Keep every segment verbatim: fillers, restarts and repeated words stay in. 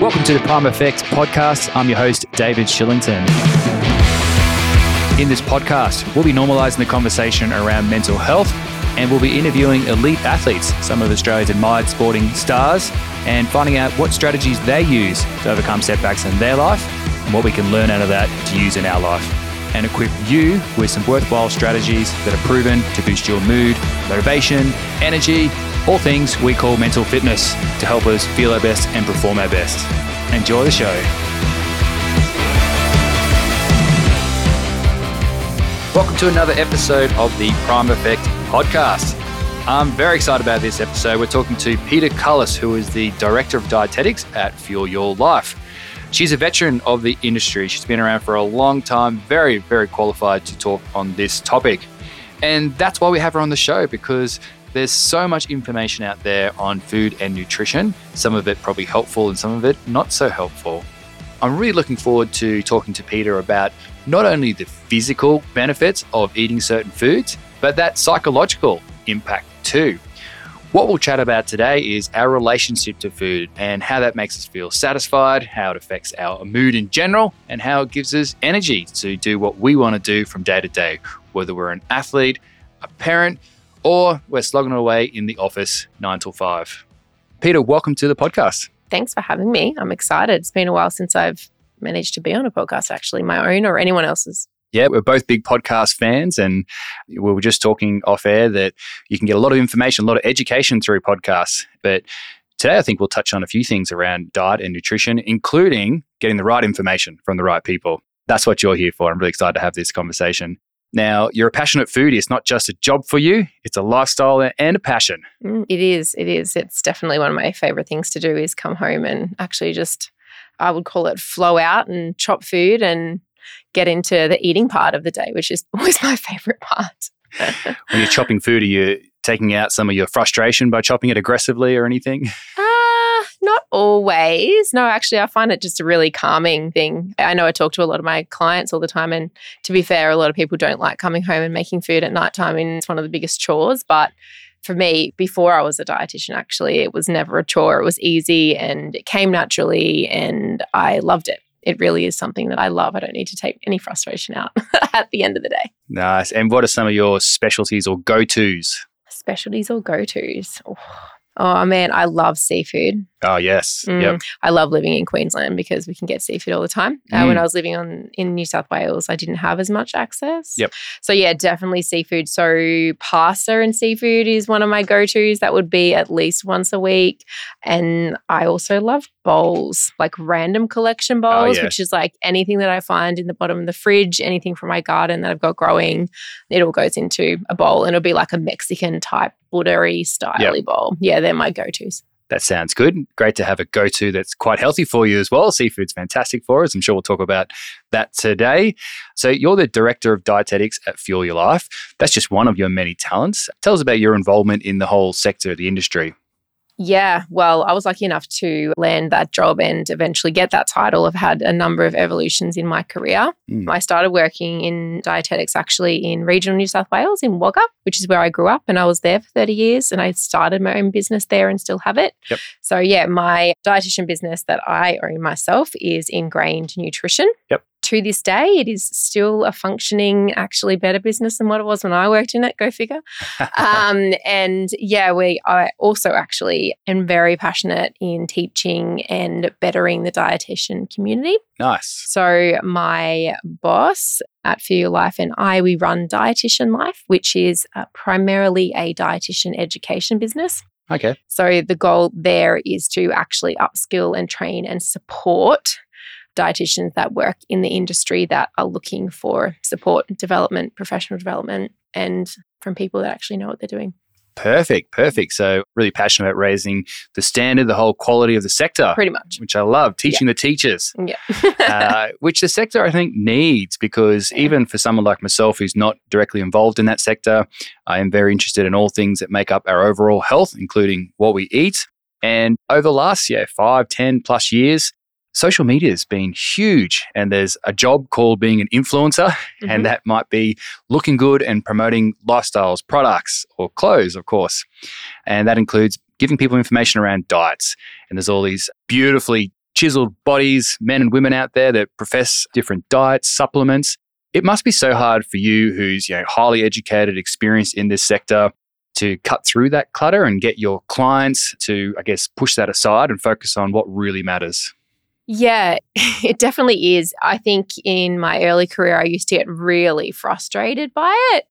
Welcome to the Prime Effect Podcast. I'm your host, David Shillington. In this podcast, we'll be normalising the conversation around mental health, and we'll be interviewing elite athletes, some of Australia's admired sporting stars, and finding out what strategies they use to overcome setbacks in their life and what we can learn out of that to use in our life, and equip you with some worthwhile strategies that are proven to boost your mood, motivation, energy, all things we call mental fitness, to help us feel our best and perform our best. Enjoy the show. Welcome to another episode of the Prime Effect Podcast. I'm very excited about this episode. We're talking to Peta Cullis, who is the Director of Dietetics at Fuel Your Life. She's a veteran of the industry. She's been around for a long time, very, very qualified to talk on this topic. And that's why we have her on the show, because there's so much information out there on food and nutrition, some of it probably helpful and some of it not so helpful. I'm really looking forward to talking to Peta about not only the physical benefits of eating certain foods, but that psychological impact too. What we'll chat about today is our relationship to food and how that makes us feel satisfied, how it affects our mood in general, and how it gives us energy to do what we want to do from day to day, whether we're an athlete, a parent, or we're slogging away in the office nine till five. Peta, welcome to the podcast. Thanks for having me. I'm excited. It's been a while since I've managed to be on a podcast, actually, my own or anyone else's. Yeah, we're both big podcast fans, and we were just talking off air that you can get a lot of information, a lot of education through podcasts. But today I think we'll touch on a few things around diet and nutrition, including getting the right information from the right people. That's what you're here for. I'm really excited to have this conversation. Now, you're a passionate foodie. It's not just a job for you. It's a lifestyle and a passion. Mm, it is. It is. It's definitely one of my favorite things to do is come home and actually just, I would call it flow out and chop food and get into the eating part of the day, which is always my favorite part. When you're chopping food, are you taking out some of your frustration by chopping it aggressively or anything? Uh, not always. No, actually, I find it just a really calming thing. I know I talk to a lot of my clients all the time, and to be fair, a lot of people don't like coming home and making food at nighttime, and it's one of the biggest chores. But for me, before I was a dietitian, actually, it was never a chore. It was easy and it came naturally and I loved it. It really is something that I love. I don't need to take any frustration out at the end of the day. Nice. And what are some of your specialties or go-tos? Specialties or go-tos? Oh, oh man, I love seafood. Oh, yes. Mm. Yep. I love living in Queensland because we can get seafood all the time. Mm. Uh, when I was living on in New South Wales, I didn't have as much access. Yep. So, yeah, definitely seafood. So, pasta and seafood is one of my go-tos. That would be at least once a week. And I also love bowls, like random collection bowls, oh, yeah. which is like anything that I find in the bottom of the fridge, anything from my garden that I've got growing, it all goes into a bowl. And it'll be like a Mexican type, buttery style yep. bowl. Yeah, they're my go-tos. That sounds good. Great to have a go-to that's quite healthy for you as well. Seafood's fantastic for us. I'm sure we'll talk about that today. So you're the Director of Dietetics at Fuel Your Life. That's just one of your many talents. Tell us about your involvement in the whole sector, the industry. Yeah, well, I was lucky enough to land that job and eventually get that title. I've had a number of evolutions in my career. Mm. I started working in dietetics actually in regional New South Wales in Wagga, which is where I grew up, and I was there for thirty years and I started my own business there and still have it. Yep. So yeah, my dietitian business that I own myself is Ingrained Nutrition. Yep. To this day, it is still a functioning, actually better business than what it was when I worked in it, go figure. um, and yeah, we I also actually am very passionate in teaching and bettering the dietitian community. Nice. So my boss at Fuel Life and I, we run Dietitian Life, which is uh, primarily a dietitian education business. Okay. So the goal there is to actually upskill and train and support dietitians that work in the industry that are looking for support, development, professional development, and from people that actually know what they're doing. Perfect, perfect. So really passionate about raising the standard, the whole quality of the sector. Pretty much. Which I love, teaching yeah. the teachers. Yeah. uh, which the sector I think needs, because yeah. even for someone like myself who's not directly involved in that sector, I am very interested in all things that make up our overall health, including what we eat. And over the last yeah, five, ten plus years, social media has been huge, and there's a job called being an influencer, mm-hmm. and that might be looking good and promoting lifestyles, products, or clothes, of course. And that includes giving people information around diets. And there's all these beautifully chiseled bodies, men and women out there that profess different diets, supplements. It must be so hard for you who's, you know, highly educated, experienced in this sector, to cut through that clutter and get your clients to, I guess, push that aside and focus on what really matters. Yeah, it definitely is. I think in my early career, I used to get really frustrated by it.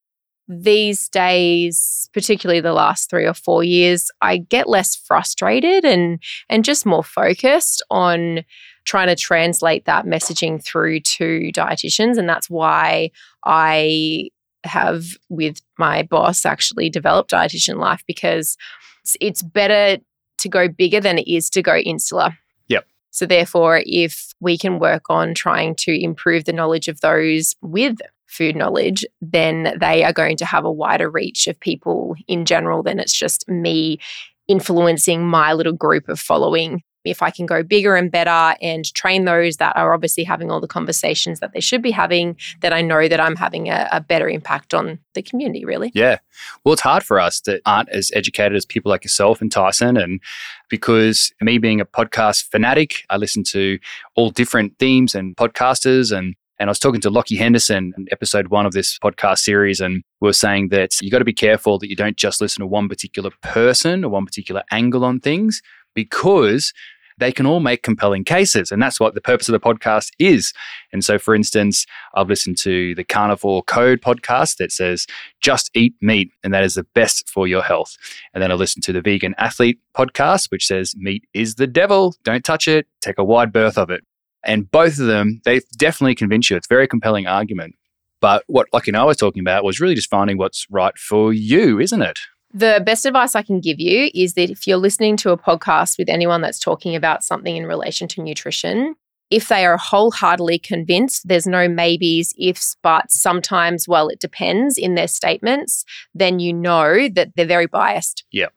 These days, particularly the last three or four years, I get less frustrated and and just more focused on trying to translate that messaging through to dietitians. And that's why I have, with my boss, actually developed Dietitian Life, because it's, it's better to go bigger than it is to go insular. So therefore, if we can work on trying to improve the knowledge of those with food knowledge, then they are going to have a wider reach of people in general than it's just me influencing my little group of following. If I can go bigger and better and train those that are obviously having all the conversations that they should be having, then I know that I'm having a, a better impact on the community, really. Yeah. Well, it's hard for us that aren't as educated as people like yourself and Tyson, and because me being a podcast fanatic, I listen to all different themes and podcasters. And, and I was talking to Lockie Henderson in episode one of this podcast series, and we were saying that you got to be careful that you don't just listen to one particular person or one particular angle on things, because they can all make compelling cases. And that's what the purpose of the podcast is. And so, for instance, I've listened to the Carnivore Code podcast that says, just eat meat, and that is the best for your health. And then I listened to the Vegan Athlete podcast, which says, meat is the devil. Don't touch it. Take a wide berth of it. And both of them, they definitely convince you. It's a very compelling argument. But what Lockie and I was talking about was really just finding what's right for you, isn't it? The best advice I can give you is that if you're listening to a podcast with anyone that's talking about something in relation to nutrition, if they are wholeheartedly convinced, there's no maybes, ifs, buts, sometimes, well, it depends in their statements, then you know that they're very biased. Yeah.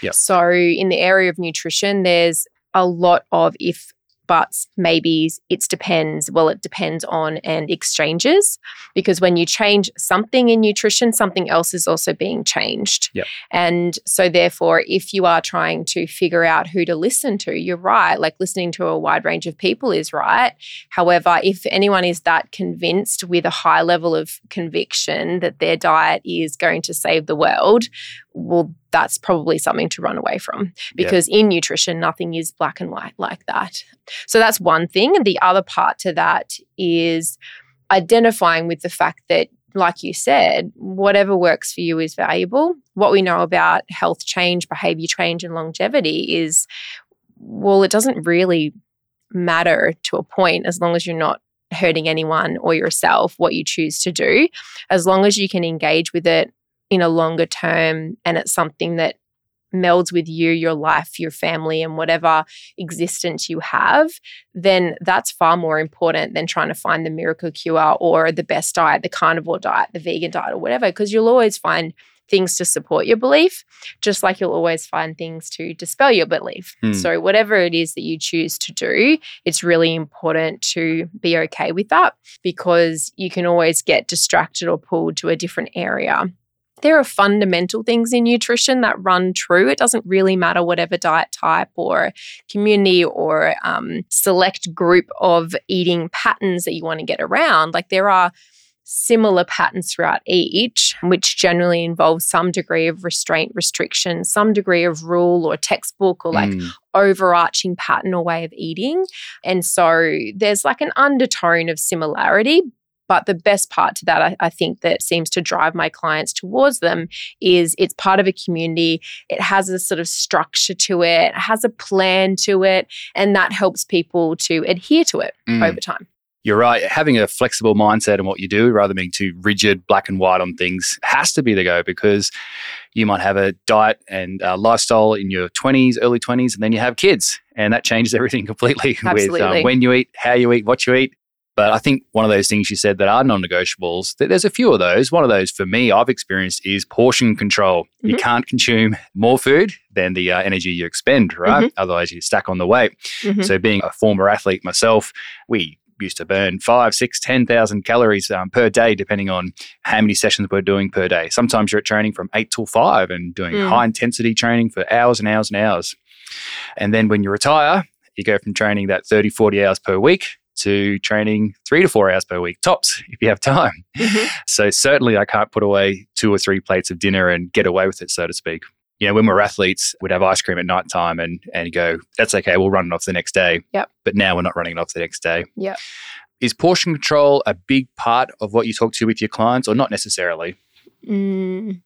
Yeah. So in the area of nutrition, there's a lot of if, buts, maybes, it depends, well, it depends on, and exchanges, because when you change something in nutrition, something else is also being changed. Yep. And so therefore, if you are trying to figure out who to listen to, you're right, like listening to a wide range of people is right. However, if anyone is that convinced with a high level of conviction that their diet is going to save the world, well, that's probably something to run away from, because yeah. in nutrition, nothing is black and white like that. So that's one thing. And the other part to that is identifying with the fact that, like you said, whatever works for you is valuable. What we know about health change, behavior change, and longevity is, well, it doesn't really matter to a point, as long as you're not hurting anyone or yourself, what you choose to do, as long as you can engage with it in a longer term, and it's something that melds with you, your life, your family, and whatever existence you have, then that's far more important than trying to find the miracle cure or the best diet, the carnivore diet, the vegan diet, or whatever, because you'll always find things to support your belief, just like you'll always find things to dispel your belief. Mm. So whatever it is that you choose to do, it's really important to be okay with that, because you can always get distracted or pulled to a different area. There are fundamental things in nutrition that run true. It doesn't really matter whatever diet type or community or um, select group of eating patterns that you want to get around. Like, there are similar patterns throughout each, which generally involves some degree of restraint, restriction, some degree of rule or textbook or like mm. overarching pattern or way of eating. And so there's like an undertone of similarity. But the best part to that, I, I think, that seems to drive my clients towards them is it's part of a community. It has a sort of structure to it. It has a plan to it. And that helps people to adhere to it mm. over time. You're right. Having a flexible mindset in what you do rather than being too rigid, black and white on things has to be the go, because you might have a diet and a lifestyle in your twenties, early twenties, and then you have kids. And that changes everything completely Absolutely. with um, when you eat, how you eat, what you eat. But I think one of those things you said that are non-negotiables, that there's a few of those. One of those for me I've experienced is portion control. Mm-hmm. You can't consume more food than the uh, energy you expend, right? Mm-hmm. Otherwise, you stack on the weight. Mm-hmm. So being a former athlete myself, we used to burn five, six, ten thousand calories um, per day, depending on how many sessions we're doing per day. Sometimes you're at training from eight till five and doing mm. high-intensity training for hours and hours and hours. And then when you retire you go from training that thirty, forty hours per week to training three to four hours per week, tops, if you have time. Mm-hmm. So certainly I can't put away two or three plates of dinner and get away with it, so to speak. You know, when we're athletes, we'd have ice cream at nighttime and and go, that's okay, we'll run it off the next day. Yep. But now we're not running it off the next day. Yep. Is portion control a big part of what you talk to with your clients, or not necessarily? Mm.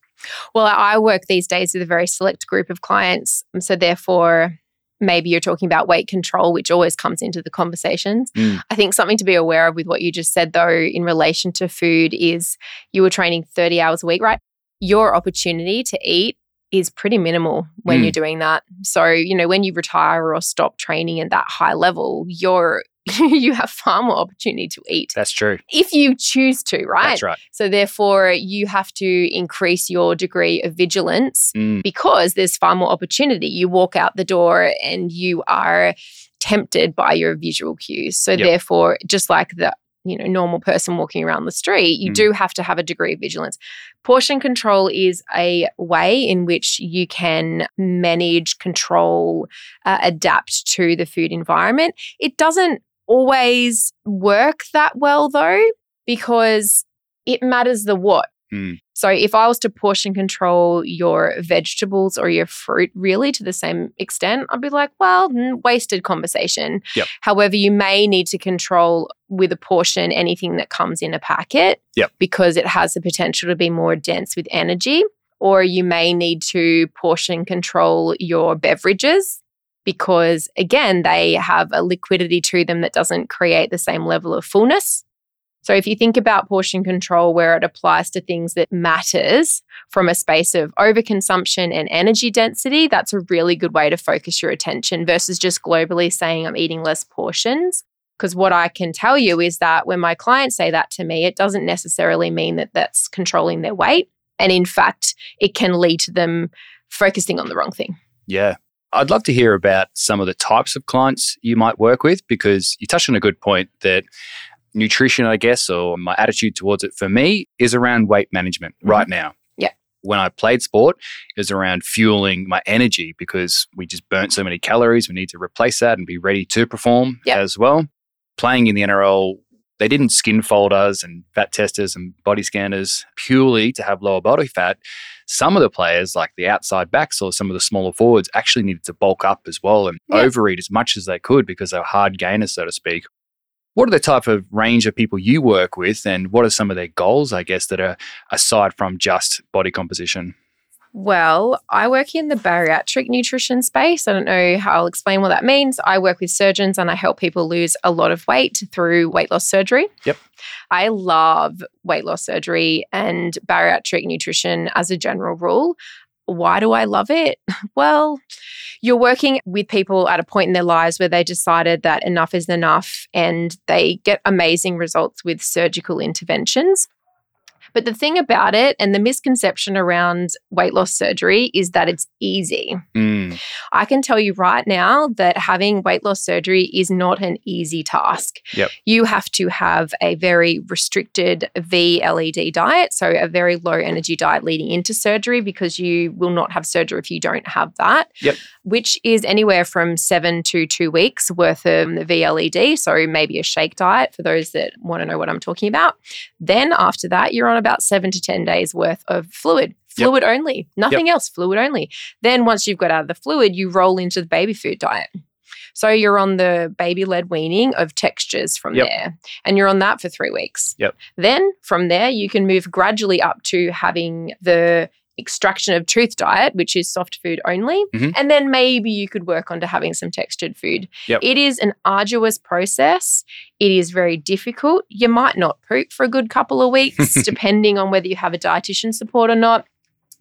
Well, I work these days with a very select group of clients. So therefore, maybe you're talking about weight control, which always comes into the conversations. Mm. I think something to be aware of with what you just said, though, in relation to food is you were training thirty hours a week, right? Your opportunity to eat is pretty minimal when mm. you're doing that. So, you know, when you retire or stop training at that high level, you're you have far more opportunity to eat. That's true. If you choose to, right? That's right. So therefore, you have to increase your degree of vigilance mm. because there's far more opportunity. You walk out the door and you are tempted by your visual cues. So yep. therefore, just like the you know normal person walking around the street, you mm. do have to have a degree of vigilance. Portion control is a way in which you can manage, control, uh, adapt to the food environment. It doesn't always work that well though, because it matters the what. Mm. So if I was to portion control your vegetables or your fruit really to the same extent, I'd be like, well, wasted conversation. Yep. However, you may need to control with a portion anything that comes in a packet yep. because it has the potential to be more dense with energy, or you may need to portion control your beverages because, again, they have a liquidity to them that doesn't create the same level of fullness. So if you think about portion control where it applies to things that matters from a space of overconsumption and energy density, that's a really good way to focus your attention versus just globally saying I'm eating less portions. Because what I can tell you is that when my clients say that to me, it doesn't necessarily mean that that's controlling their weight. And in fact, it can lead to them focusing on the wrong thing. Yeah. I'd love to hear about some of the types of clients you might work with, because you touched on a good point that nutrition, I guess, or my attitude towards it for me is around weight management right now. Yeah. When I played sport, it was around fueling my energy because we just burnt so many calories. We need to replace that and be ready to perform yep. as well. Playing in the N R L, they didn't skin fold us and fat testers and body scanners purely to have lower body fat. Some of the players, like the outside backs or some of the smaller forwards, actually needed to bulk up as well and yep. overeat as much as they could because they were hard gainers, so to speak. What are the type of range of people you work with, and what are some of their goals, I guess, that are aside from just body composition? Well, I work in the bariatric nutrition space. I don't know how I'll explain what that means. I work with surgeons and I help people lose a lot of weight through weight loss surgery. Yep. I love weight loss surgery and bariatric nutrition as a general rule. Why do I love it? Well, you're working with people at a point in their lives where they decided that enough is enough and they get amazing results with surgical interventions. But the thing about it and the misconception around weight loss surgery is that it's easy. Mm. I can tell you right now that having weight loss surgery is not an easy task. Yep. You have to have a very restricted V L E D diet, so a very low energy diet leading into surgery, because you will not have surgery if you don't have that, yep. which is anywhere from seven to two weeks worth of V L E D, so maybe a shake diet for those that want to know what I'm talking about. Then after that, you're on a about seven to ten days worth of fluid, fluid yep. only, nothing yep. else, fluid only. Then once you've got out of the fluid, you roll into the baby food diet. So you're on the baby-led weaning of textures from yep. there, and you're on that for three weeks. Yep. Then from there, you can move gradually up to having the extraction of tooth diet, which is soft food only. Mm-hmm. And then maybe you could work on to having some textured food. Yep. It is an arduous process. It is very difficult. You might not poop for a good couple of weeks, depending on whether you have a dietitian support or not.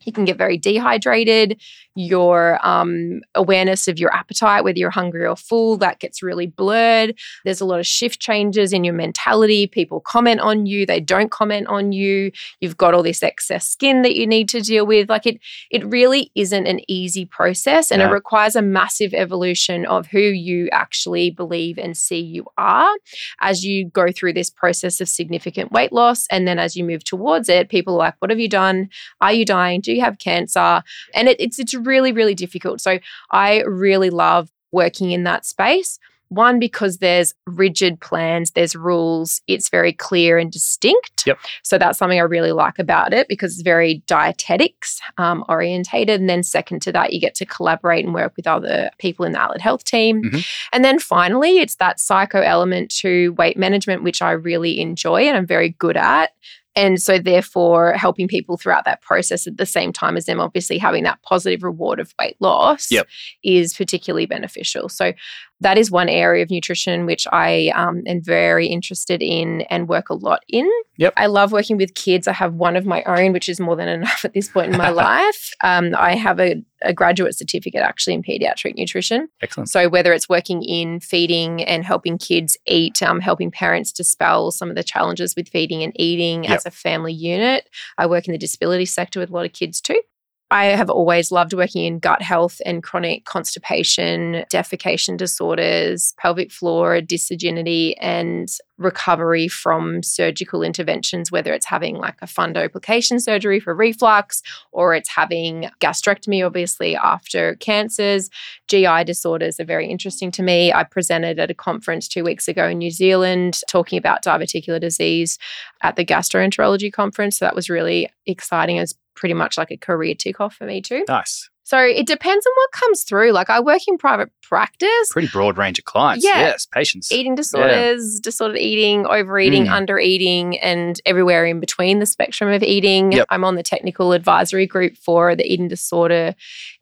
You can get very dehydrated. Your um, awareness of your appetite, whether you're hungry or full, that gets really blurred. There's a lot of shift changes in your mentality. People comment on you. They don't comment on you. You've got all this excess skin that you need to deal with. Like it it really isn't an easy process, and yeah. it requires a massive evolution of who you actually believe and see you are as you go through this process of significant weight loss. And then as you move towards it, people are like, what have you done? Are you dying? Do you have cancer? And it, it's it's really, really difficult. So I really love working in that space. One, because there's rigid plans, there's rules, it's very clear and distinct. Yep. So that's something I really like about it because it's very dietetics um, orientated. And then second to that, you get to collaborate and work with other people in the allied health team. Mm-hmm. And then finally, it's that psycho element to weight management, which I really enjoy and I'm very good at. And so therefore helping people throughout that process at the same time as them obviously having that positive reward of weight loss yep. is particularly beneficial. So that is one area of nutrition which I um, am very interested in and work a lot in. Yep. I love working with kids. I have one of my own, which is more than enough at this point in my life. Um, I have a, a graduate certificate actually in pediatric nutrition. Excellent. So whether it's working in feeding and helping kids eat, um, helping parents dispel some of the challenges with feeding and eating yep. as a family unit. I work in the disability sector with a lot of kids too. I have always loved working in gut health and chronic constipation, defecation disorders, pelvic floor, dyssynergy, and recovery from surgical interventions, whether it's having like a fundoplication surgery for reflux or it's having gastrectomy, obviously, after cancers. G I disorders are very interesting to me. I presented at a conference two weeks ago in New Zealand talking about diverticular disease at the gastroenterology conference. So that was really exciting. As pretty much like a career tick off for me too. Nice. So it depends on what comes through. Like I work in private practice. Pretty broad range of clients. Yeah. Yes, patients. Eating disorders, yeah. disordered eating, overeating, mm. undereating, and everywhere in between the spectrum of eating. Yep. I'm on the technical advisory group for the eating disorder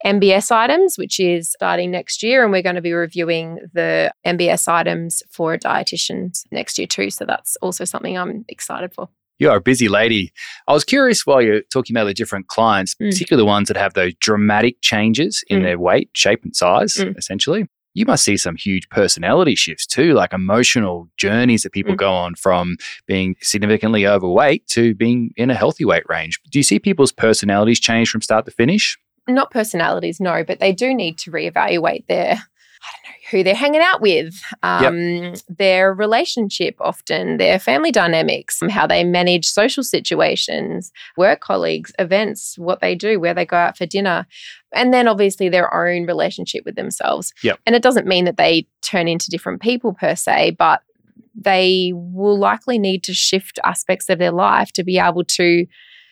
M B S items, which is starting next year. And we're going to be reviewing the M B S items for dietitians next year too. So that's also something I'm excited for. You are a busy lady. I was curious while you're talking about the different clients, mm. particularly the ones that have those dramatic changes in mm. their weight, shape, and size, mm. essentially. You must see some huge personality shifts too, like emotional journeys that people mm. go on from being significantly overweight to being in a healthy weight range. Do you see people's personalities change from start to finish? Not personalities, no, but they do need to reevaluate their I don't know, who they're hanging out with, um, yep. their relationship often, their family dynamics, how they manage social situations, work colleagues, events, what they do, where they go out for dinner, and then obviously their own relationship with themselves. Yep. And it doesn't mean that they turn into different people per se, but they will likely need to shift aspects of their life to be able to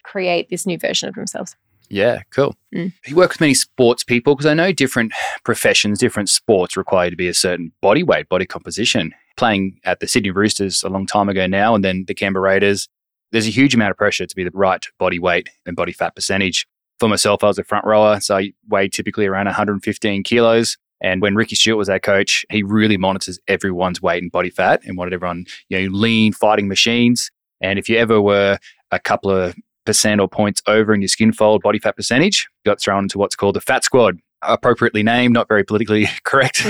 create this new version of themselves. Yeah, cool. Mm. You work with many sports people because I know different professions, different sports require you to be a certain body weight, body composition. Playing at the Sydney Roosters a long time ago now and then the Canberra Raiders, there's a huge amount of pressure to be the right body weight and body fat percentage. For myself, I was a front rower, so I weighed typically around one hundred fifteen kilos. And when Ricky Stewart was our coach, he really monitors everyone's weight and body fat and wanted everyone, you know, lean fighting machines. And if you ever were a couple of percent or points over in your skin fold body fat percentage, got thrown into what's called the fat squad. Appropriately named, not very politically correct,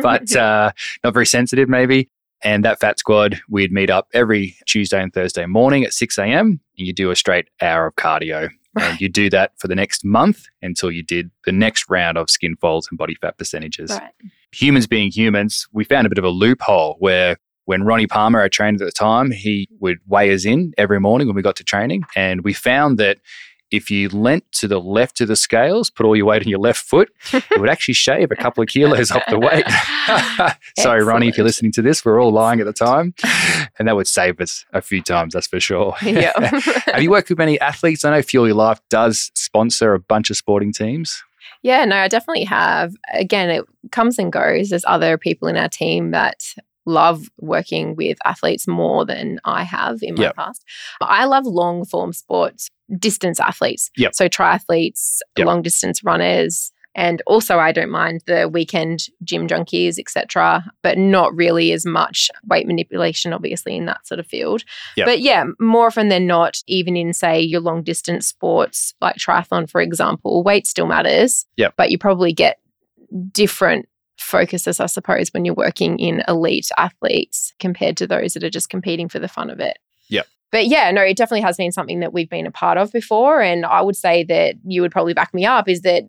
but uh, not very sensitive maybe. And that fat squad, we'd meet up every Tuesday and Thursday morning at six a.m. and you do a straight hour of cardio. Right. And you do that for the next month until you did the next round of skin folds and body fat percentages. Right. Humans being humans, we found a bit of a loophole where when Ronnie Palmer, our trainer at the time, he would weigh us in every morning when we got to training. And we found that if you leant to the left of the scales, put all your weight on your left foot, it would actually shave a couple of kilos off the weight. Sorry, Ronnie, if you're listening to this, we're all lying at the time. And that would save us a few times, that's for sure. Yeah. Have you worked with many athletes? I know Fuel Your Life does sponsor a bunch of sporting teams. Yeah, no, I definitely have. Again, it comes and goes. There's other people in our team that love working with athletes more than I have in my yep. past. I love long form sports, distance athletes. Yep. So triathletes, yep. long distance runners, and also I don't mind the weekend gym junkies, et cetera, but not really as much weight manipulation, obviously, in that sort of field. Yep. But yeah, more often than not, even in, say, your long distance sports, like triathlon, for example, weight still matters, yep. but you probably get different focuses, I suppose, when you're working in elite athletes compared to those that are just competing for the fun of it. Yeah. But yeah, no, it definitely has been something that we've been a part of before. And I would say that you would probably back me up is that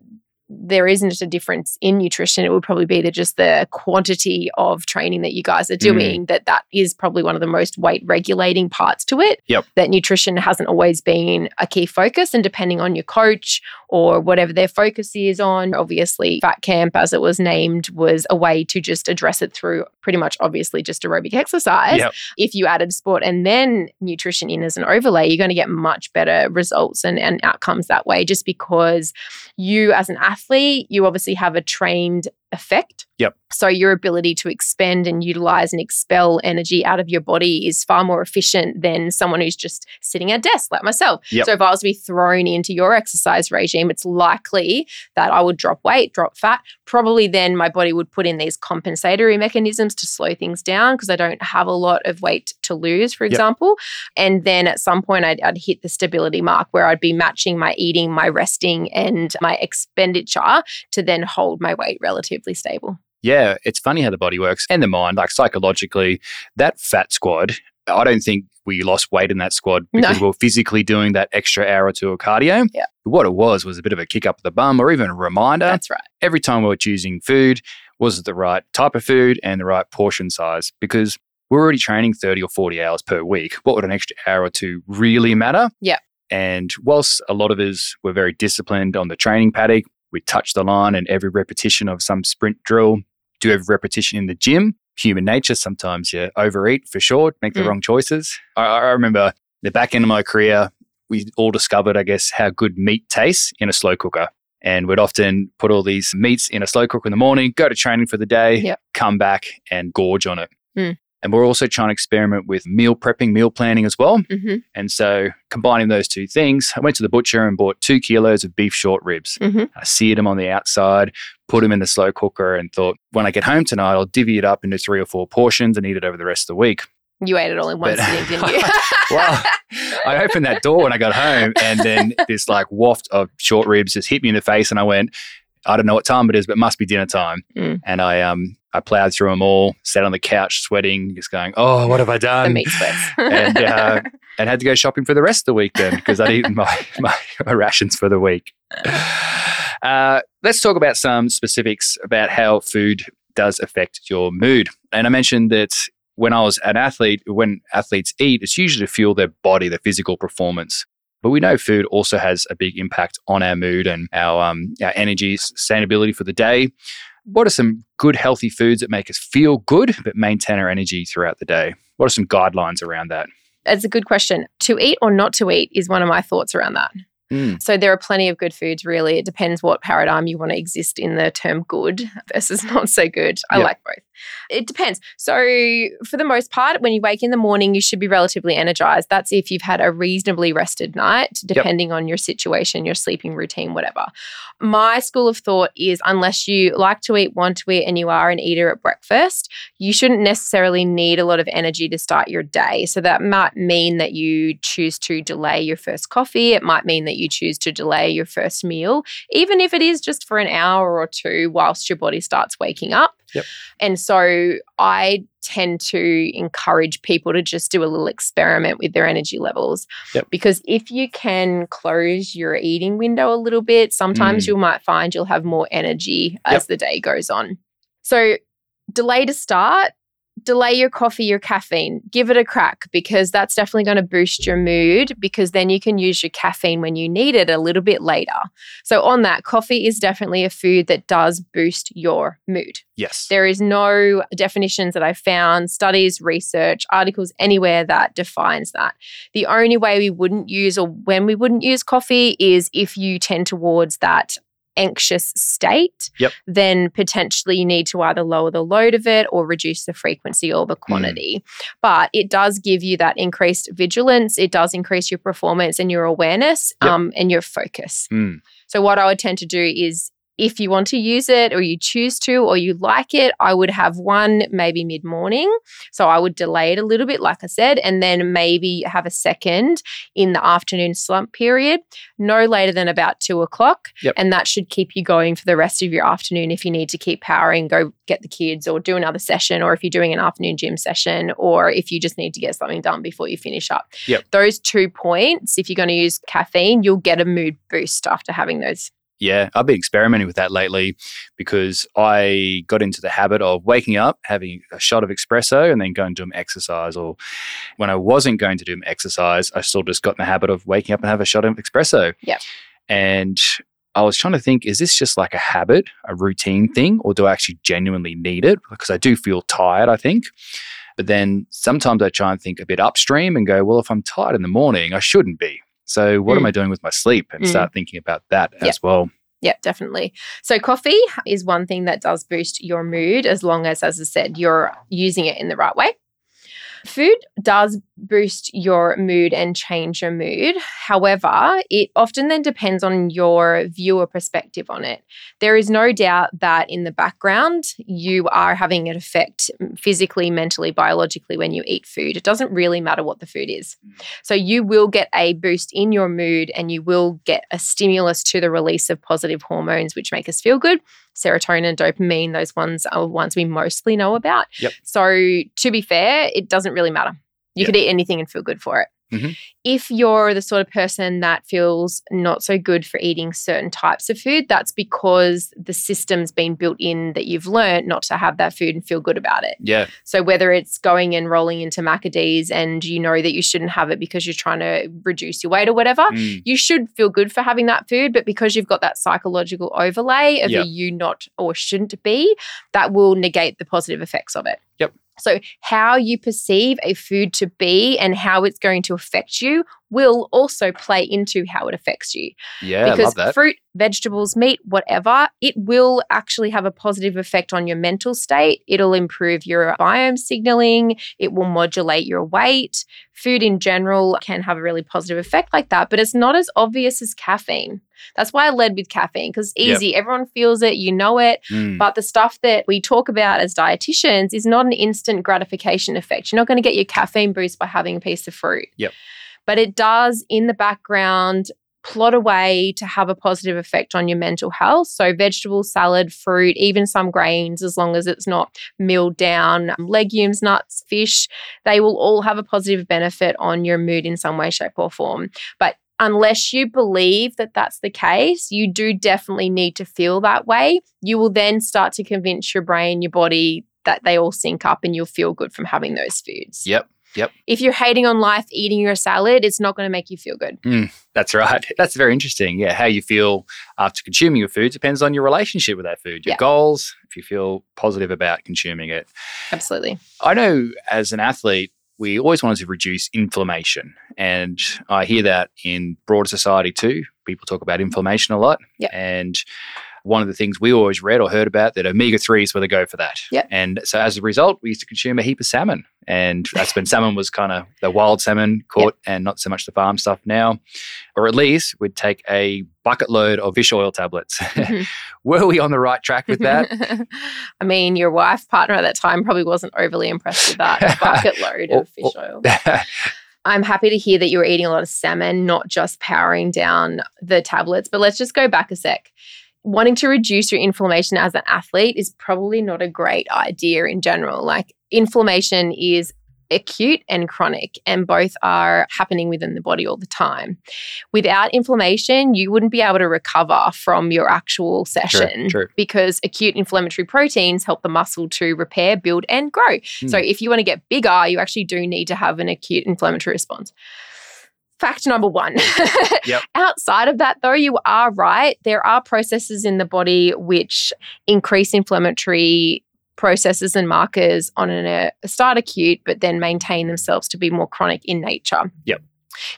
there isn't a difference in nutrition. It would probably be that just the quantity of training that you guys are doing, mm. that that is probably one of the most weight regulating parts to it. Yep. That nutrition hasn't always been a key focus, and depending on your coach or whatever their focus is on, obviously Fat Camp, as it was named, was a way to just address it through pretty much obviously just aerobic exercise. Yep. If you added sport and then nutrition in as an overlay, you're going to get much better results and, and outcomes that way, just because you as an athlete, you obviously have a trained effect. Yep. So your ability to expend and utilize and expel energy out of your body is far more efficient than someone who's just sitting at a desk like myself. Yep. So if I was to be thrown into your exercise regime, it's likely that I would drop weight, drop fat. Probably then my body would put in these compensatory mechanisms to slow things down because I don't have a lot of weight to lose, for example. Yep. And then at some point I'd, I'd hit the stability mark where I'd be matching my eating, my resting, and my expenditure to then hold my weight relative stable. Yeah, it's funny how the body works and the mind. Like psychologically, that fat squad, I don't think we lost weight in that squad because no. we were physically doing that extra hour or two of cardio. Yeah. What it was was a bit of a kick up the bum or even a reminder. That's right. Every time we were choosing food, was it the right type of food and the right portion size? Because we're already training thirty or forty hours per week. What would an extra hour or two really matter? Yeah. And whilst a lot of us were very disciplined on the training paddock, we touch the line and every repetition of some sprint drill, do every repetition in the gym. Human nature, sometimes you overeat for sure, make the mm. wrong choices. I, I remember the back end of my career, we all discovered, I guess, how good meat tastes in a slow cooker. And we'd often put all these meats in a slow cooker in the morning, go to training for the day, yep. come back and gorge on it. Mm. And we're also trying to experiment with meal prepping, meal planning as well. Mm-hmm. And so combining those two things, I went to the butcher and bought two kilos of beef short ribs. Mm-hmm. I seared them on the outside, put them in the slow cooker and thought, when I get home tonight, I'll divvy it up into three or four portions and eat it over the rest of the week. You ate it all in one sitting, didn't you? Well, I opened that door when I got home and then this like waft of short ribs just hit me in the face and I went, I don't know what time it is, but it must be dinner time. Mm. And I um I plowed through them all, sat on the couch sweating, just going, oh, what have I done? The meat sweats. and, uh, and had to go shopping for the rest of the week then because I'd eaten my, my, my rations for the week. Uh, let's talk about some specifics about how food does affect your mood. And I mentioned that when I was an athlete, when athletes eat, it's usually to fuel their body, their physical performance. But we know food also has a big impact on our mood and our um, our energy, sustainability for the day. What are some good healthy foods that make us feel good but maintain our energy throughout the day? What are some guidelines around that? That's a good question. To eat or not to eat is one of my thoughts around that. Mm. So there are plenty of good foods, really. It depends what paradigm you want to exist in the term good versus not so good. I yep. like both. It depends. So for the most part, when you wake in the morning, you should be relatively energized. That's if you've had a reasonably rested night, depending yep. on your situation, your sleeping routine, whatever. My school of thought is unless you like to eat, want to eat, and you are an eater at breakfast, you shouldn't necessarily need a lot of energy to start your day. So that might mean that you choose to delay your first coffee. It might mean that you choose to delay your first meal, even if it is just for an hour or two whilst your body starts waking up. Yep. And so I tend to encourage people to just do a little experiment with their energy levels yep. because if you can close your eating window a little bit, sometimes mm. you might find you'll have more energy as yep. the day goes on. So delay to start. Delay your coffee, your caffeine. Give it a crack because that's definitely going to boost your mood because then you can use your caffeine when you need it a little bit later. So on that, coffee is definitely a food that does boost your mood. Yes. There is no definitions that I've found, studies, research, articles, anywhere that defines that. The only way we wouldn't use or when we wouldn't use coffee is if you tend towards that anxious state, yep. then potentially you need to either lower the load of it or reduce the frequency or the quantity. Mm. But it does give you that increased vigilance. It does increase your performance and your awareness yep. um, and your focus. Mm. So what I would tend to do is if you want to use it or you choose to or you like it, I would have one maybe mid-morning. So I would delay it a little bit, like I said, and then maybe have a second in the afternoon slump period, no later than about two o'clock. Yep. And that should keep you going for the rest of your afternoon if you need to keep powering, go get the kids or do another session or if you're doing an afternoon gym session or if you just need to get something done before you finish up. Yep. Those two points, if you're going to use caffeine, you'll get a mood boost after having those. yeah, I've been experimenting with that lately because I got into the habit of waking up, having a shot of espresso and then going to do an exercise. Or when I wasn't going to do an exercise, I still just got in the habit of waking up and have a shot of espresso. Yeah. And I was trying to think, is this just like a habit, a routine thing, or do I actually genuinely need it? Because I do feel tired, I think. But then sometimes I try and think a bit upstream and go, well, if I'm tired in the morning, I shouldn't be. So what mm. am I doing with my sleep? And mm. start thinking about that yep. as well. Yeah, definitely. So coffee is one thing that does boost your mood as long as, as I said, you're using it in the right way. Food does boost your mood and change your mood. However, it often then depends on your viewer perspective on it. There is no doubt that in the background, you are having an effect physically, mentally, biologically when you eat food. It doesn't really matter what the food is. So you will get a boost in your mood and you will get a stimulus to the release of positive hormones, which make us feel good. Serotonin, dopamine, those ones are ones we mostly know about. Yep. So to be fair, it doesn't really matter. You yep. could eat anything and feel good for it. Mm-hmm. If you're the sort of person that feels not so good for eating certain types of food, that's because the system's been built in that you've learned not to have that food and feel good about it. Yeah. So whether it's going and rolling into Maccadees and you know that you shouldn't have it because you're trying to reduce your weight or whatever, mm. you should feel good for having that food. But because you've got that psychological overlay of yep. you not or shouldn't be, that will negate the positive effects of it. Yep. So how you perceive a food to be and how it's going to affect you will also play into how it affects you. Yeah, because I love that. Fruit, vegetables, meat, whatever, it will actually have a positive effect on your mental state. It'll improve your biome signaling. It will modulate your weight. Food in general can have a really positive effect like that, but it's not as obvious as caffeine. That's why I led with caffeine because it's easy. Yep. Everyone feels it. You know it. Mm. But the stuff that we talk about as dietitians is not an instant gratification effect. You're not going to get your caffeine boost by having a piece of fruit. Yep. But it does, in the background, plot away to have a positive effect on your mental health. So vegetable, salad, fruit, even some grains, as long as it's not milled down, legumes, nuts, fish, they will all have a positive benefit on your mood in some way, shape, or form. But unless you believe that that's the case, you do definitely need to feel that way. You will then start to convince your brain, your body, that they all sync up and you'll feel good from having those foods. Yep. Yep. If you're hating on life, eating your salad, it's not going to make you feel good. Mm, that's right. That's very interesting. Yeah. How you feel after consuming your food depends on your relationship with that food, your yep. goals, if you feel positive about consuming it. Absolutely. I know as an athlete, we always wanted to reduce inflammation. And I hear that in broader society too. People talk about inflammation a lot. Yep. And one of the things we always read or heard about that omega threes were the go for that. Yep. And so as a result, we used to consume a heap of salmon. And that's when salmon was kind of the wild salmon caught yep. and not so much the farm stuff now. Or at least we'd take a bucket load of fish oil tablets. Mm-hmm. Were we on the right track with that? I mean, your wife, partner at that time probably wasn't overly impressed with that bucket load of fish oil. I'm happy to hear that you were eating a lot of salmon, not just powering down the tablets. But let's just go back a sec. Wanting to reduce your inflammation as an athlete is probably not a great idea in general. Like inflammation is acute and chronic, and both are happening within the body all the time. Without inflammation, you wouldn't be able to recover from your actual session true, true. Because acute inflammatory proteins help the muscle to repair, build, and grow. Mm. So if you want to get bigger, you actually do need to have an acute inflammatory response. Fact number one. Yep. Outside of that, though, you are right. There are processes in the body which increase inflammatory processes and markers on a start acute, but then maintain themselves to be more chronic in nature. Yep.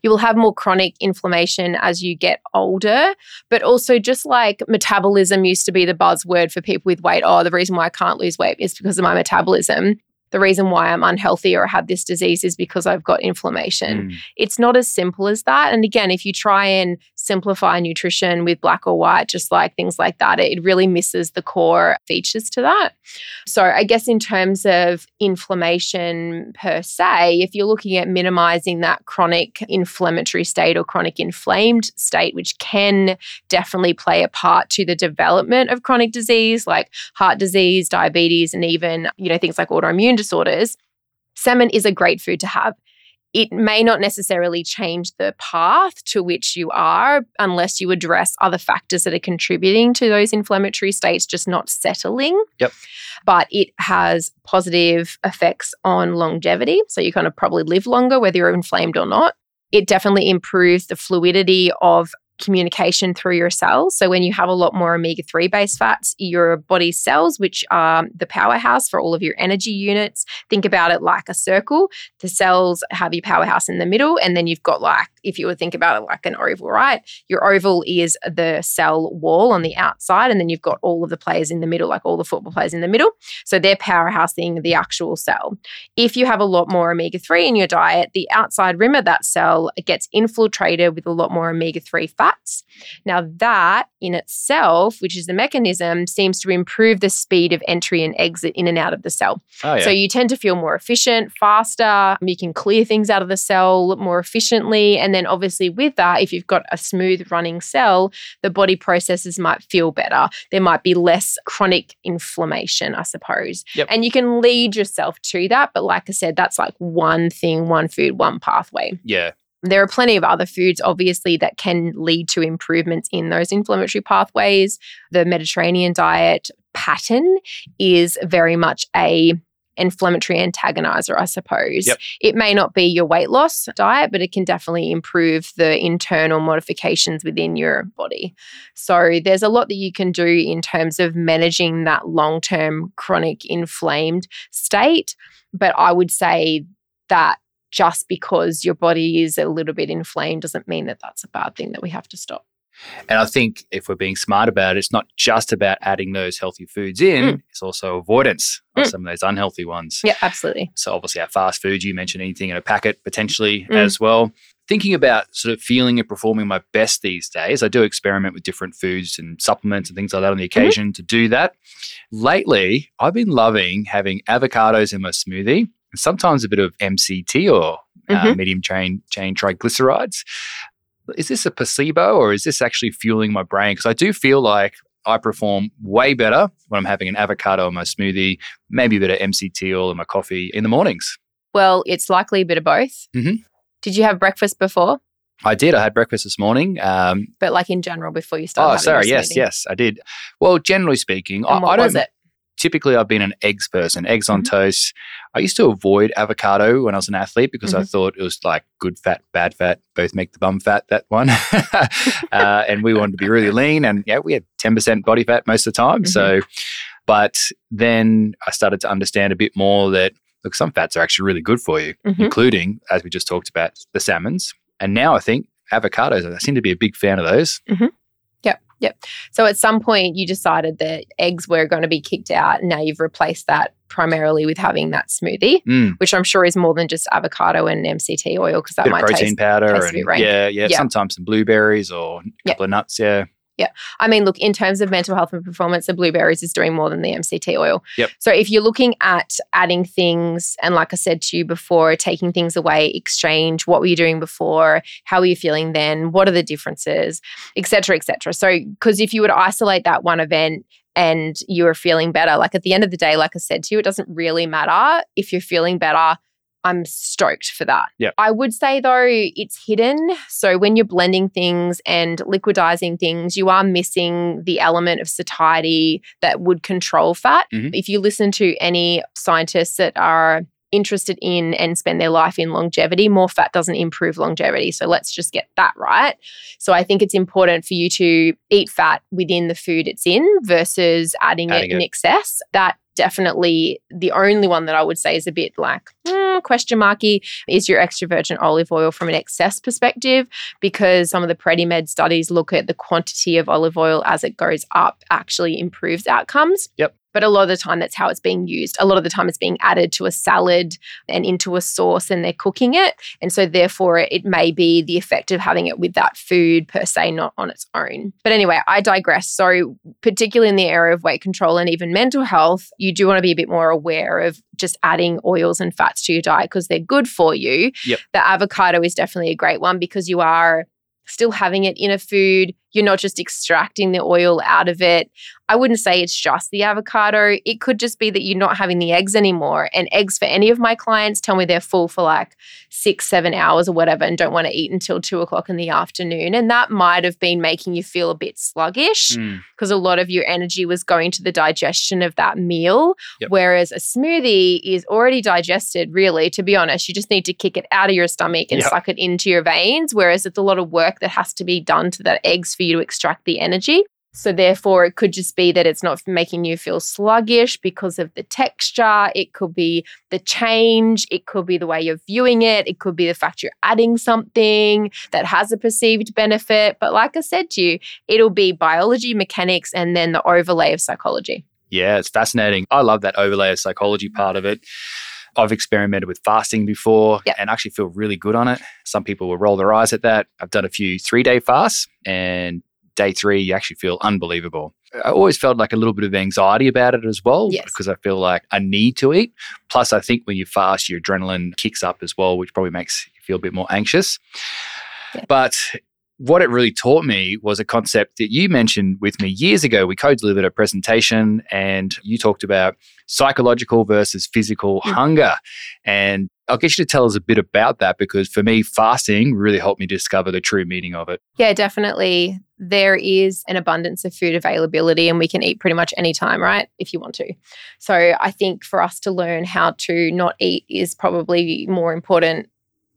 You will have more chronic inflammation as you get older, but also just like metabolism used to be the buzzword for people with weight. Oh, the reason why I can't lose weight is because of my metabolism. The reason why I'm unhealthy or I have this disease is because I've got inflammation. Mm. It's not as simple as that. And again, if you try and simplify nutrition with black or white, just like things like that, it really misses the core features to that. So I guess in terms of inflammation per se, if you're looking at minimizing that chronic inflammatory state or chronic inflamed state, which can definitely play a part to the development of chronic disease like heart disease, diabetes, and even, you know, things like autoimmune disorders, disorders, salmon is a great food to have. it may not necessarily change the path to which you are unless you address other factors that are contributing to those inflammatory states just not settling. Yep. But it has positive effects on longevity. So you kind of probably live longer whether you're inflamed or not. It definitely improves the fluidity of communication through your cells. So when you have a lot more omega three based fats, your body's cells, which are the powerhouse for all of your energy units, think about it like a circle. The cells have your powerhouse in the middle, and then you've got, like, if you would think about it like an oval, right? Your oval is the cell wall on the outside, and then you've got all of the players in the middle, like all the football players in the middle. So they're powerhousing the actual cell. If you have a lot more omega three in your diet, the outside rim of that cell gets infiltrated with a lot more omega three fats. Fats. Now that in itself, which is the mechanism, seems to improve the speed of entry and exit in and out of the cell. Oh, yeah. So you tend to feel more efficient, faster, you can clear things out of the cell more efficiently. And then obviously with that, if you've got a smooth running cell, the body processes might feel better. There might be less chronic inflammation, I suppose. Yep. And you can lead yourself to that. But like I said, that's like one thing, one food, one pathway. Yeah. There are plenty of other foods, obviously, that can lead to improvements in those inflammatory pathways. The Mediterranean diet pattern is very much a inflammatory antagonizer, I suppose. Yep. It may not be your weight loss diet, but it can definitely improve the internal modifications within your body. So there's a lot that you can do in terms of managing that long-term chronic inflamed state. But I would say that just because your body is a little bit inflamed doesn't mean that that's a bad thing that we have to stop. And I think if we're being smart about it, it's not just about adding those healthy foods in. Mm. It's also avoidance of mm. some of those unhealthy ones. Yeah, absolutely. So obviously our fast food, you mentioned anything in a packet potentially mm. as well. Thinking about sort of feeling and performing my best these days, I do experiment with different foods and supplements and things like that on the occasion mm-hmm. to do that. Lately, I've been loving having avocados in my smoothie. Sometimes a bit of M C T or uh, mm-hmm. medium chain chain triglycerides. Is this a placebo or is this actually fueling my brain? Because I do feel like I perform way better when I'm having an avocado in my smoothie, maybe a bit of M C T oil in my coffee in the mornings. Well, it's likely a bit of both. Mm-hmm. Did you have breakfast before? I did. I had breakfast this morning. Um, but like in general before you started? Oh, sorry. Yes, smoothie. yes, I did. Well, generally speaking, and I, what I don't. Was it? Typically, I've been an eggs person, eggs on mm-hmm. toast. I used to avoid avocado when I was an athlete because mm-hmm. I thought it was like good fat, bad fat, both make the bum fat, that one. uh, and we wanted to be really lean and yeah, we had ten percent body fat most of the time. Mm-hmm. So, but then I started to understand a bit more that, look, some fats are actually really good for you, mm-hmm. including, as we just talked about, the salmons. And now I think avocados, I seem to be a big fan of those. Mm-hmm. Yep. So at some point you decided that eggs were going to be kicked out, and now you've replaced that primarily with having that smoothie, mm. which I'm sure is more than just avocado and M C T oil because that bit might of protein taste, powder taste and a bit rank. Yeah, yeah, yeah. Sometimes some blueberries or a couple yep. of nuts. Yeah. Yeah. I mean, look, in terms of mental health and performance, the blueberries is doing more than the M C T oil. Yep. So if you're looking at adding things, and like I said to you before, taking things away, exchange, what were you doing before? How were you feeling then? What are the differences? Et cetera, et cetera. So because if you were to isolate that one event and you were feeling better, like at the end of the day, like I said to you, it doesn't really matter if you're feeling better. I'm stoked for that. Yep. I would say, though, it's hidden. So when you're blending things and liquidizing things, you are missing the element of satiety that would control fat. Mm-hmm. If you listen to any scientists that are interested in and spend their life in longevity, more fat doesn't improve longevity. So let's just get that right. So I think it's important for you to eat fat within the food it's in versus adding, adding it, it in excess. That definitely the only one that I would say is a bit like mm, question marky is your extra virgin olive oil from an excess perspective, because some of the PREDIMED studies look at the quantity of olive oil as it goes up actually improves outcomes. Yep. But a lot of the time, that's how it's being used. A lot of the time, it's being added to a salad and into a sauce and they're cooking it. And so, therefore, it may be the effect of having it with that food per se, not on its own. But anyway, I digress. So, particularly in the area of weight control and even mental health, you do want to be a bit more aware of just adding oils and fats to your diet because they're good for you. Yep. The avocado is definitely a great one because you are still having it in a food. You're not just extracting the oil out of it. I wouldn't say it's just the avocado. It could just be that you're not having the eggs anymore. And eggs, for any of my clients, tell me they're full for like six, seven hours or whatever and don't want to eat until two o'clock in the afternoon. And that might have been making you feel a bit sluggish because mm. a lot of your energy was going to the digestion of that meal. Yep. Whereas a smoothie is already digested, really, to be honest. You just need to kick it out of your stomach and yep. suck it into your veins. Whereas it's a lot of work that has to be done to that eggs for you to extract the energy. So therefore, it could just be that it's not making you feel sluggish because of the texture. It could be the change. It could be the way you're viewing it. It could be the fact you're adding something that has a perceived benefit. But like I said to you, it'll be biology, mechanics, and then the overlay of psychology. Yeah, it's fascinating. I love that overlay of psychology part of it. I've experimented with fasting before yep. and actually feel really good on it. Some people will roll their eyes at that. I've done a few three-day fasts, and day three, you actually feel unbelievable. I always felt like a little bit of anxiety about it as well yes. because I feel like I need to eat. Plus, I think when you fast, your adrenaline kicks up as well, which probably makes you feel a bit more anxious. Yeah. But what it really taught me was a concept that you mentioned with me years ago. We co-delivered a presentation and you talked about psychological versus physical mm. hunger. And I'll get you to tell us a bit about that because for me, fasting really helped me discover the true meaning of it. Yeah, definitely. There is an abundance of food availability and we can eat pretty much any time, right? If you want to. So I think for us to learn how to not eat is probably more important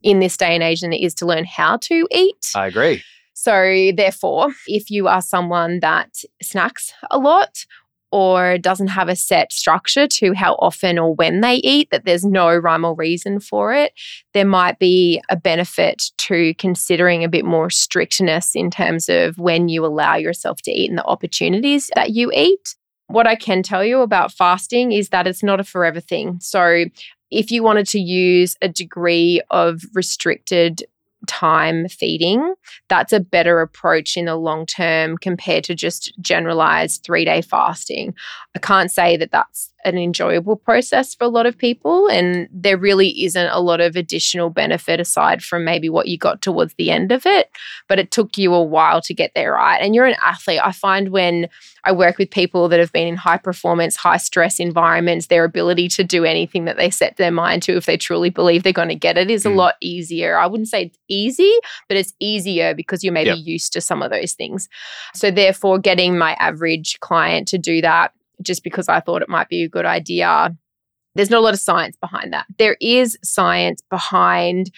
in this day and age than it is to learn how to eat. I agree. So therefore, if you are someone that snacks a lot or doesn't have a set structure to how often or when they eat, that there's no rhyme or reason for it, there might be a benefit to considering a bit more strictness in terms of when you allow yourself to eat and the opportunities that you eat. What I can tell you about fasting is that it's not a forever thing. So if you wanted to use a degree of restricted time feeding, that's a better approach in the long term compared to just generalized three-day fasting. I can't say that that's an enjoyable process for a lot of people, and there really isn't a lot of additional benefit aside from maybe what you got towards the end of it, but it took you a while to get there, right? And you're an athlete. I find when I work with people that have been in high performance, high stress environments, their ability to do anything that they set their mind to, if they truly believe they're going to get it, is mm. a lot easier. I wouldn't say it's easy, but it's easier because you're maybe yep. used to some of those things. So therefore, getting my average client to do that just because I thought it might be a good idea. There's not a lot of science behind that. There is science behind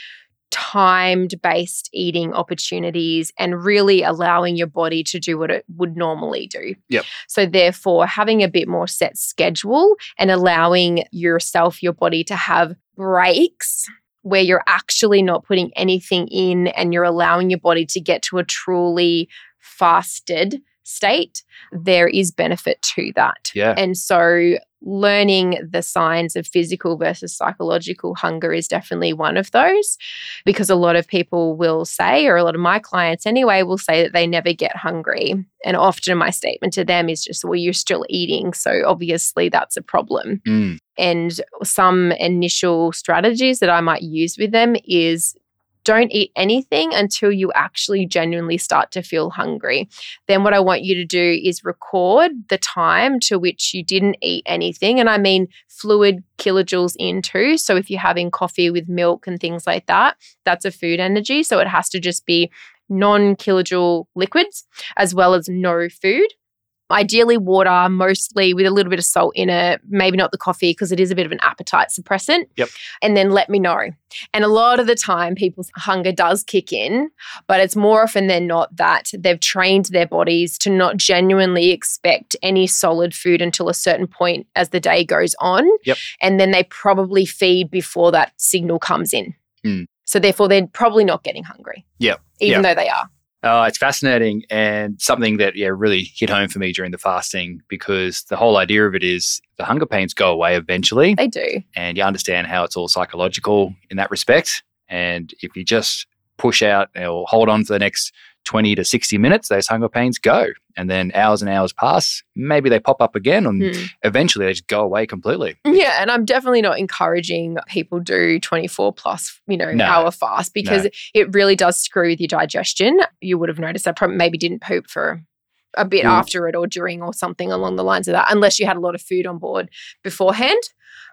timed-based eating opportunities and really allowing your body to do what it would normally do. Yep. So therefore, having a bit more set schedule and allowing yourself, your body to have breaks where you're actually not putting anything in and you're allowing your body to get to a truly fasted state, there is benefit to that. Yeah. And so learning the signs of physical versus psychological hunger is definitely one of those, because a lot of people will say, or a lot of my clients anyway, will say that they never get hungry. And often my statement to them is just, well, you're still eating. So obviously that's a problem. Mm. And some initial strategies that I might use with them is don't eat anything until you actually genuinely start to feel hungry. Then what I want you to do is record the time to which you didn't eat anything. And I mean fluid kilojoules in too. So if you're having coffee with milk and things like that, that's a food energy. So it has to just be non-kilojoule liquids as well as no food. Ideally water, mostly with a little bit of salt in it, maybe not the coffee because it is a bit of an appetite suppressant. Yep. And then let me know. And a lot of the time people's hunger does kick in, but it's more often than not that they've trained their bodies to not genuinely expect any solid food until a certain point as the day goes on. Yep. And then they probably feed before that signal comes in. Mm. So therefore they're probably not getting hungry. Yeah. Even yep. though they are. Uh, it's fascinating and something that yeah really hit home for me during the fasting, because the whole idea of it is the hunger pains go away eventually. They do. And you understand how it's all psychological in that respect. And if you just push out or hold on for the next twenty to sixty minutes, those hunger pains go. And then hours and hours pass. Maybe they pop up again and mm. eventually they just go away completely. Yeah. And I'm definitely not encouraging people do twenty-four plus, you know, no. hour fast because no. it really does screw with your digestion. You would have noticed I probably maybe didn't poop for a bit mm. after it or during or something along the lines of that, unless you had a lot of food on board beforehand.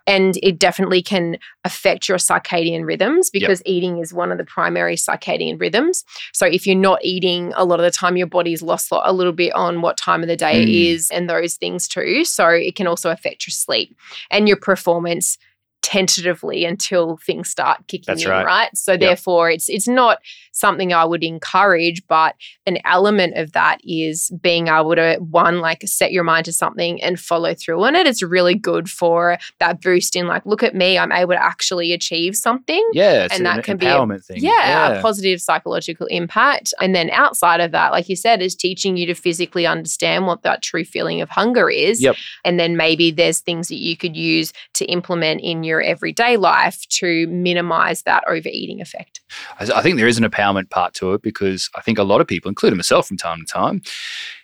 And it definitely can affect your circadian rhythms because yep. eating is one of the primary circadian rhythms. So if you're not eating, a lot of the time your body's lost a little bit on what time of the day mm. it is and those things too. So it can also affect your sleep and your performance tentatively until things start kicking That's in, right? right? So yep. therefore it's it's not something I would encourage, but an element of that is being able to, one, like set your mind to something and follow through on it. It's really good for that boost in like, look at me, I'm able to actually achieve something. Yeah, it's and that an can empowerment be a, thing. Yeah, yeah, a positive psychological impact. And then outside of that, like you said, is teaching you to physically understand what that true feeling of hunger is. Yep. And then maybe there's things that you could use to implement in your everyday life to minimize that overeating effect. I think there is an empowerment part to it because I think a lot of people, including myself from time to time,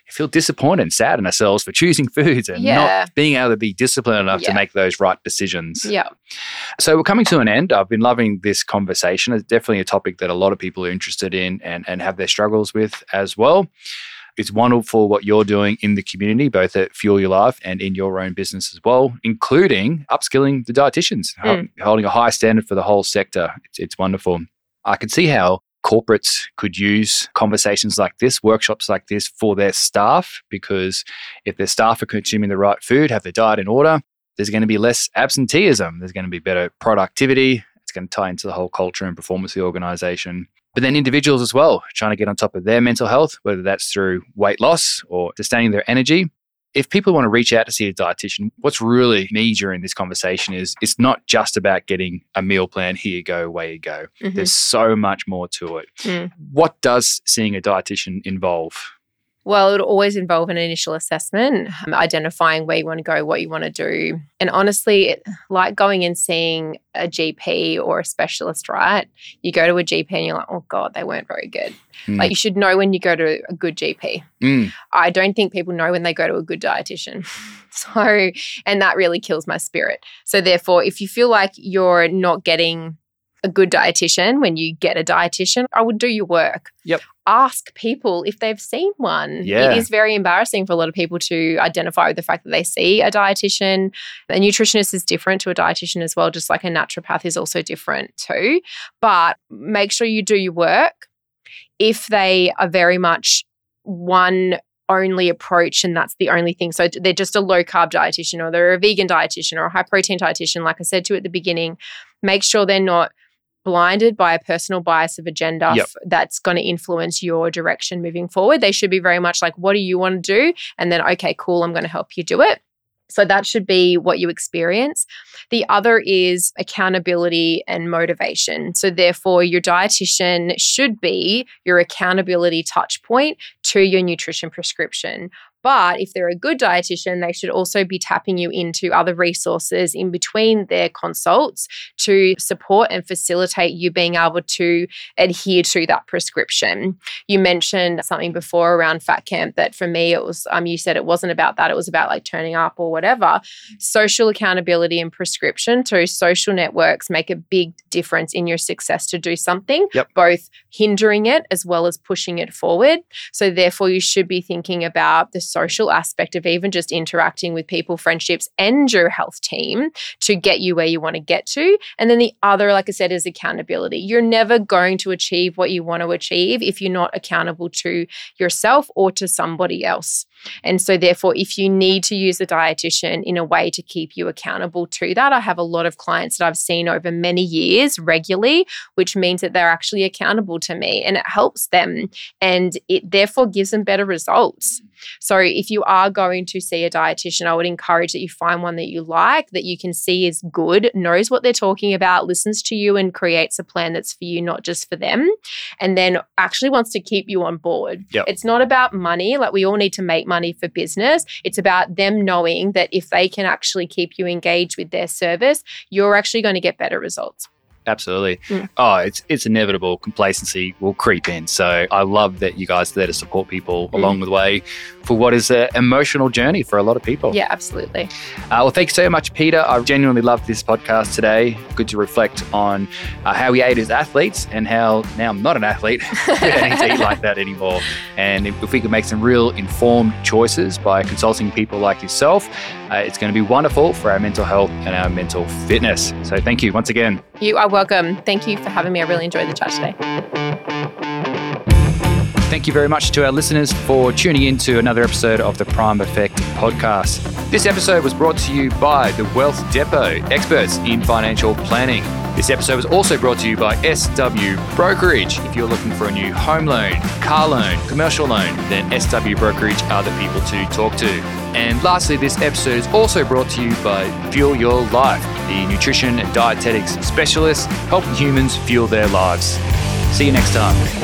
feel disappointed and sad in ourselves for choosing foods and yeah. not being able to be disciplined enough yeah. to make those right decisions. Yeah. So we're coming to an end. I've been loving this conversation. It's definitely a topic that a lot of people are interested in and, and have their struggles with as well. It's wonderful what you're doing in the community, both at Fuel Your Life and in your own business as well, including upskilling the dietitians, mm. holding a high standard for the whole sector. It's, it's wonderful. I can see how corporates could use conversations like this, workshops like this for their staff, because if their staff are consuming the right food, have their diet in order, there's going to be less absenteeism. There's going to be better productivity. It's going to tie into the whole culture and performance of the organization. But then individuals as well, trying to get on top of their mental health, whether that's through weight loss or sustaining their energy. If people want to reach out to see a dietitian, what's really major in this conversation is it's not just about getting a meal plan, here you go, away you go. Mm-hmm. There's so much more to it. Mm. What does seeing a dietitian involve? Well, it would always involve an initial assessment, identifying where you want to go, what you want to do. And honestly, it, like going and seeing a G P or a specialist, right? You go to a G P and you're like, oh God, they weren't very good. Mm. Like you should know when you go to a good G P. Mm. I don't think people know when they go to a good dietitian. So, and that really kills my spirit. So therefore, if you feel like you're not getting a good dietitian, when you get a dietitian, I would do your work. Yep. Ask people if they've seen one. Yeah. It is very embarrassing for a lot of people to identify with the fact that they see a dietitian. A nutritionist is different to a dietitian as well, just like a naturopath is also different too. But make sure you do your work. If they are very much one only approach and that's the only thing, so they're just a low-carb dietitian or they're a vegan dietitian or a high-protein dietitian, like I said to you at the beginning, make sure they're not blinded by a personal bias of agenda yep. f- that's going to influence your direction moving forward. They should be very much like, what do you want to do? And then, okay, cool, I'm going to help you do it. So that should be what you experience. The other is accountability and motivation. So therefore, your dietitian should be your accountability touch point to your nutrition prescription. But if they're a good dietitian, they should also be tapping you into other resources in between their consults to support and facilitate you being able to adhere to that prescription. You mentioned something before around Fat Camp that for me, it was, um, you said it wasn't about that. It was about like turning up or whatever. Social accountability and prescription to social networks make a big difference in your success to do something, yep. both hindering it as well as pushing it forward. So therefore, you should be thinking about the social aspect of even just interacting with people, friendships, and your health team to get you where you want to get to. And then the other, like I said, is accountability. You're never going to achieve what you want to achieve if you're not accountable to yourself or to somebody else. And so therefore, if you need to use a dietitian in a way to keep you accountable to that, I have a lot of clients that I've seen over many years regularly, which means that they're actually accountable to me and it helps them and it therefore gives them better results. So if you are going to see a dietitian, I would encourage that you find one that you like, that you can see is good, knows what they're talking about, listens to you and creates a plan that's for you, not just for them, and then actually wants to keep you on board. Yep. It's not about money. Like we all need to make money for business. It's about them knowing that if they can actually keep you engaged with their service, you're actually going to get better results. Absolutely. Mm. Oh, it's it's inevitable. Complacency will creep in. So I love that you guys are there to support people mm. along the way for what is an emotional journey for a lot of people. Yeah, absolutely. Uh, well, thanks so much, Peta. I genuinely loved this podcast today. Good to reflect on uh, how we ate as athletes and how now I'm not an athlete. I don't need to eat like that anymore. And if, if we could make some real informed choices by consulting people like yourself, uh, it's going to be wonderful for our mental health and our mental fitness. So thank you once again. You are welcome. Thank you for having me. I really enjoyed the chat today. Thank you very much to our listeners for tuning in to another episode of the Prime Effect Podcast. This episode was brought to you by the Wealth Depot, experts in financial planning. This episode was also brought to you by S W Brokerage. If you're looking for a new home loan, car loan, commercial loan, then S W Brokerage are the people to talk to. And lastly, this episode is also brought to you by Fuel Your Life, the nutrition and dietetics specialists helping humans fuel their lives. See you next time.